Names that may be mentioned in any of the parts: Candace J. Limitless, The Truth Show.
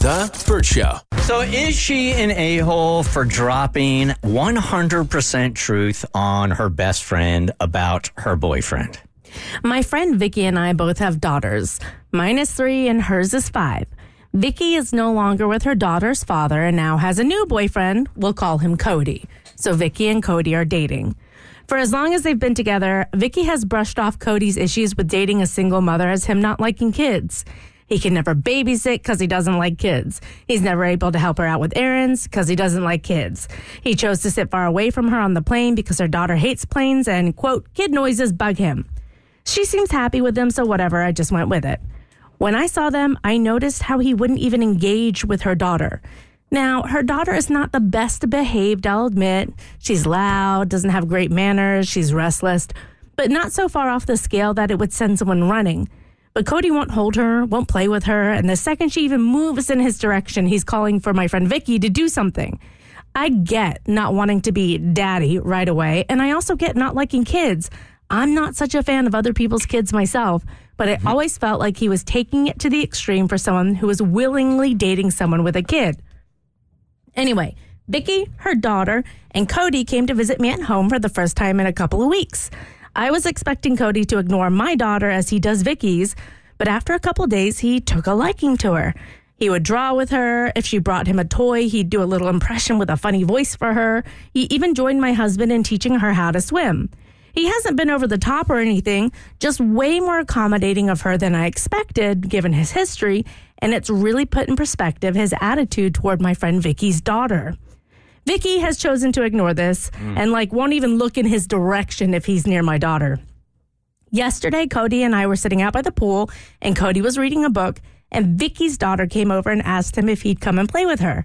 The Truth Show. So is she an a-hole for dropping 100% truth on her best friend about her boyfriend? My friend Vicky and I both have daughters. Mine is 3 and hers is 5. Vicky is no longer with her daughter's father and now has a new boyfriend. We'll call him Cody. So Vicky and Cody are dating. For as long as they've been together, Vicky has brushed off Cody's issues with dating a single mother as him not liking kids. He can never babysit because he doesn't like kids. He's never able to help her out with errands because he doesn't like kids. He chose to sit far away from her on the plane because her daughter hates planes and, quote, kid noises bug him. She seems happy with him, so whatever, I just went with it. When I saw them, I noticed how he wouldn't even engage with her daughter. Now, her daughter is not the best behaved, I'll admit. She's loud, doesn't have great manners, she's restless, but not so far off the scale that it would send someone running. But Cody won't hold her, won't play with her, and the second she even moves in his direction, he's calling for my friend Vicky to do something. I get not wanting to be daddy right away, and I also get not liking kids. I'm not such a fan of other people's kids myself, but I always felt like he was taking it to the extreme for someone who was willingly dating someone with a kid. Anyway, Vicky, her daughter, and Cody came to visit me at home for the first time in a couple of weeks. I was expecting Cody to ignore my daughter as he does Vicky's, but after a couple days, he took a liking to her. He would draw with her. If she brought him a toy, he'd do a little impression with a funny voice for her. He even joined my husband in teaching her how to swim. He hasn't been over the top or anything, just way more accommodating of her than I expected, given his history, and it's really put in perspective his attitude toward my friend Vicky's daughter. Vicky has chosen to ignore this and won't even look in his direction if he's near my daughter. Yesterday, Cody and I were sitting out by the pool and Cody was reading a book and Vicky's daughter came over and asked him if he'd come and play with her.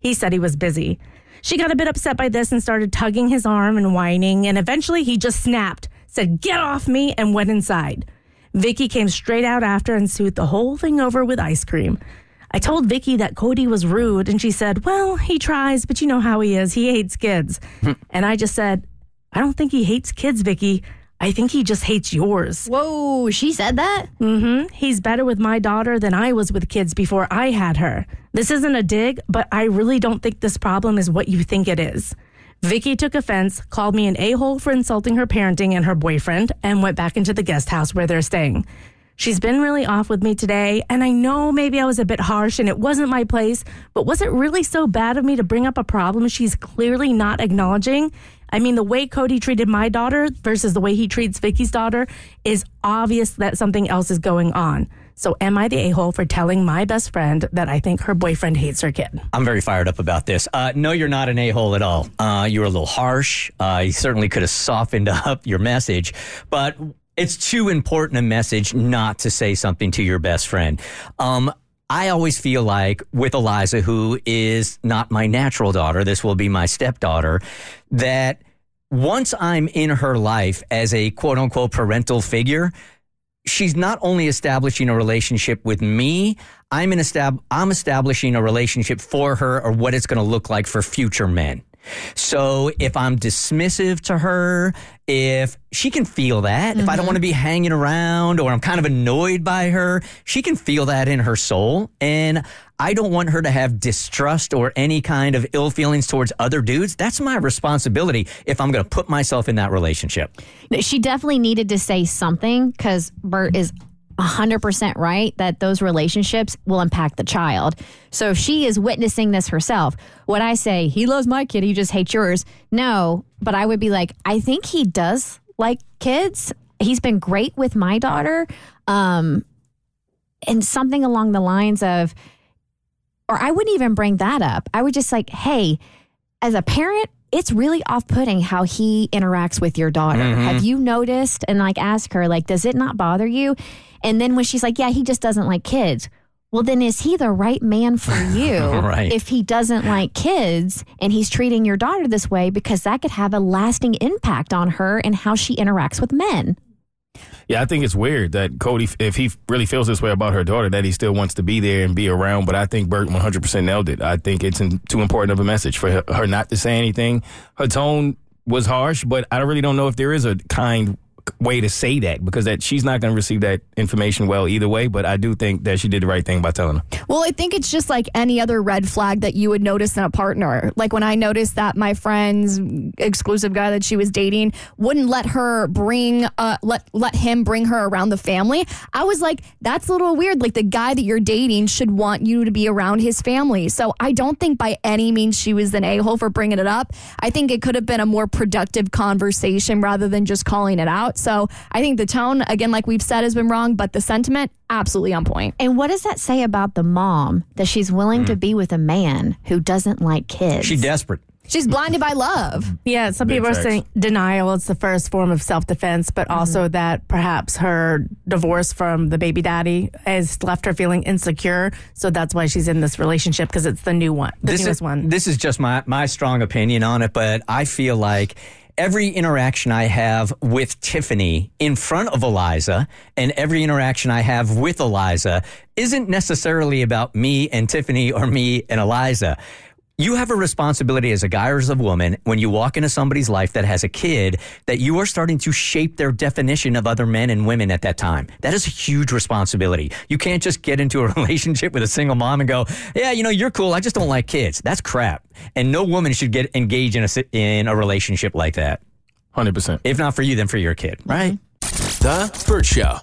He said he was busy. She got a bit upset by this and started tugging his arm and whining, and eventually he just snapped, said, "Get off me," and went inside. Vicky came straight out after and soothed the whole thing over with ice cream. I told Vicky that Cody was rude, and she said, "Well, he tries, but you know how he is. He hates kids." And I just said, "I don't think he hates kids, Vicky. I think he just hates yours." Whoa, she said that? Mm-hmm. "He's better with my daughter than I was with kids before I had her. This isn't a dig, but I really don't think this problem is what you think it is." Vicky took offense, called me an a-hole for insulting her parenting and her boyfriend, and went back into the guest house where they're staying. She's been really off with me today, and I know maybe I was a bit harsh and it wasn't my place, but was it really so bad of me to bring up a problem she's clearly not acknowledging? I mean, the way Cody treated my daughter versus the way he treats Vicky's daughter is obvious that something else is going on. So am I the a-hole for telling my best friend that I think her boyfriend hates her kid? I'm very fired up about this. No, you're not an a-hole at all. You were a little harsh. You certainly could have softened up your message, but it's too important a message not to say something to your best friend. I always feel like with Eliza, who is not my natural daughter, this will be my stepdaughter, that once I'm in her life as a quote-unquote parental figure, she's not only establishing a relationship with me, I'm establishing a relationship for her or what it's going to look like for future men. So if I'm dismissive to her, if she can feel that, if I don't want to be hanging around or I'm kind of annoyed by her, she can feel that in her soul. And I don't want her to have distrust or any kind of ill feelings towards other dudes. That's my responsibility if I'm going to put myself in that relationship. She definitely needed to say something because Bert is 100% right that those relationships will impact the child. So if she is witnessing this herself, would I say, "He loves my kid, he just hates yours"? No, but I would be like, "I think he does like kids. He's been great with my daughter." And something along the lines of, or I wouldn't even bring that up. I would just hey, as a parent, it's really off-putting how he interacts with your daughter. Have you noticed? And ask her, does it not bother you? And then when she's like, "Yeah, he just doesn't like kids." Well, then is he the right man for you right. if he doesn't like kids and he's treating your daughter this way? Because that could have a lasting impact on her and how she interacts with men. Yeah, I think it's weird that Cody, if he really feels this way about her daughter, that he still wants to be there and be around. But I think Bert 100% nailed it. I think it's too important of a message for her not to say anything. Her tone was harsh, but I really don't know if there is a kind way to say that, because that she's not going to receive that information well either way. But I do think that she did the right thing by telling her. Well, I think it's just like any other red flag that you would notice in a partner. Like when I noticed that my friend's exclusive guy that she was dating wouldn't let her bring let him bring her around the family, I was like, that's a little weird. Like, the guy that you're dating should want you to be around his family. So I don't think by any means she was an a-hole for bringing it up. I think it could have been a more productive conversation rather than just calling it out. So I think the tone, again, like we've said, has been wrong, but the sentiment, absolutely on point. And what does that say about the mom, that she's willing to be with a man who doesn't like kids? She's desperate. She's blinded by love. Yeah, some people are saying denial is the first form of self-defense, but also that perhaps her divorce from the baby daddy has left her feeling insecure, so that's why she's in this relationship, because it's the new one, the newest one. This is just my strong opinion on it, but I feel like every interaction I have with Tiffany in front of Eliza and every interaction I have with Eliza isn't necessarily about me and Tiffany or me and Eliza. You have a responsibility as a guy or as a woman when you walk into somebody's life that has a kid, that you are starting to shape their definition of other men and women at that time. That is a huge responsibility. You can't just get into a relationship with a single mom and go, yeah, you know, you're cool, I just don't like kids. That's crap. And no woman should get engaged in a relationship like that. 100%. If not for you, then for your kid, right? The Bert Show.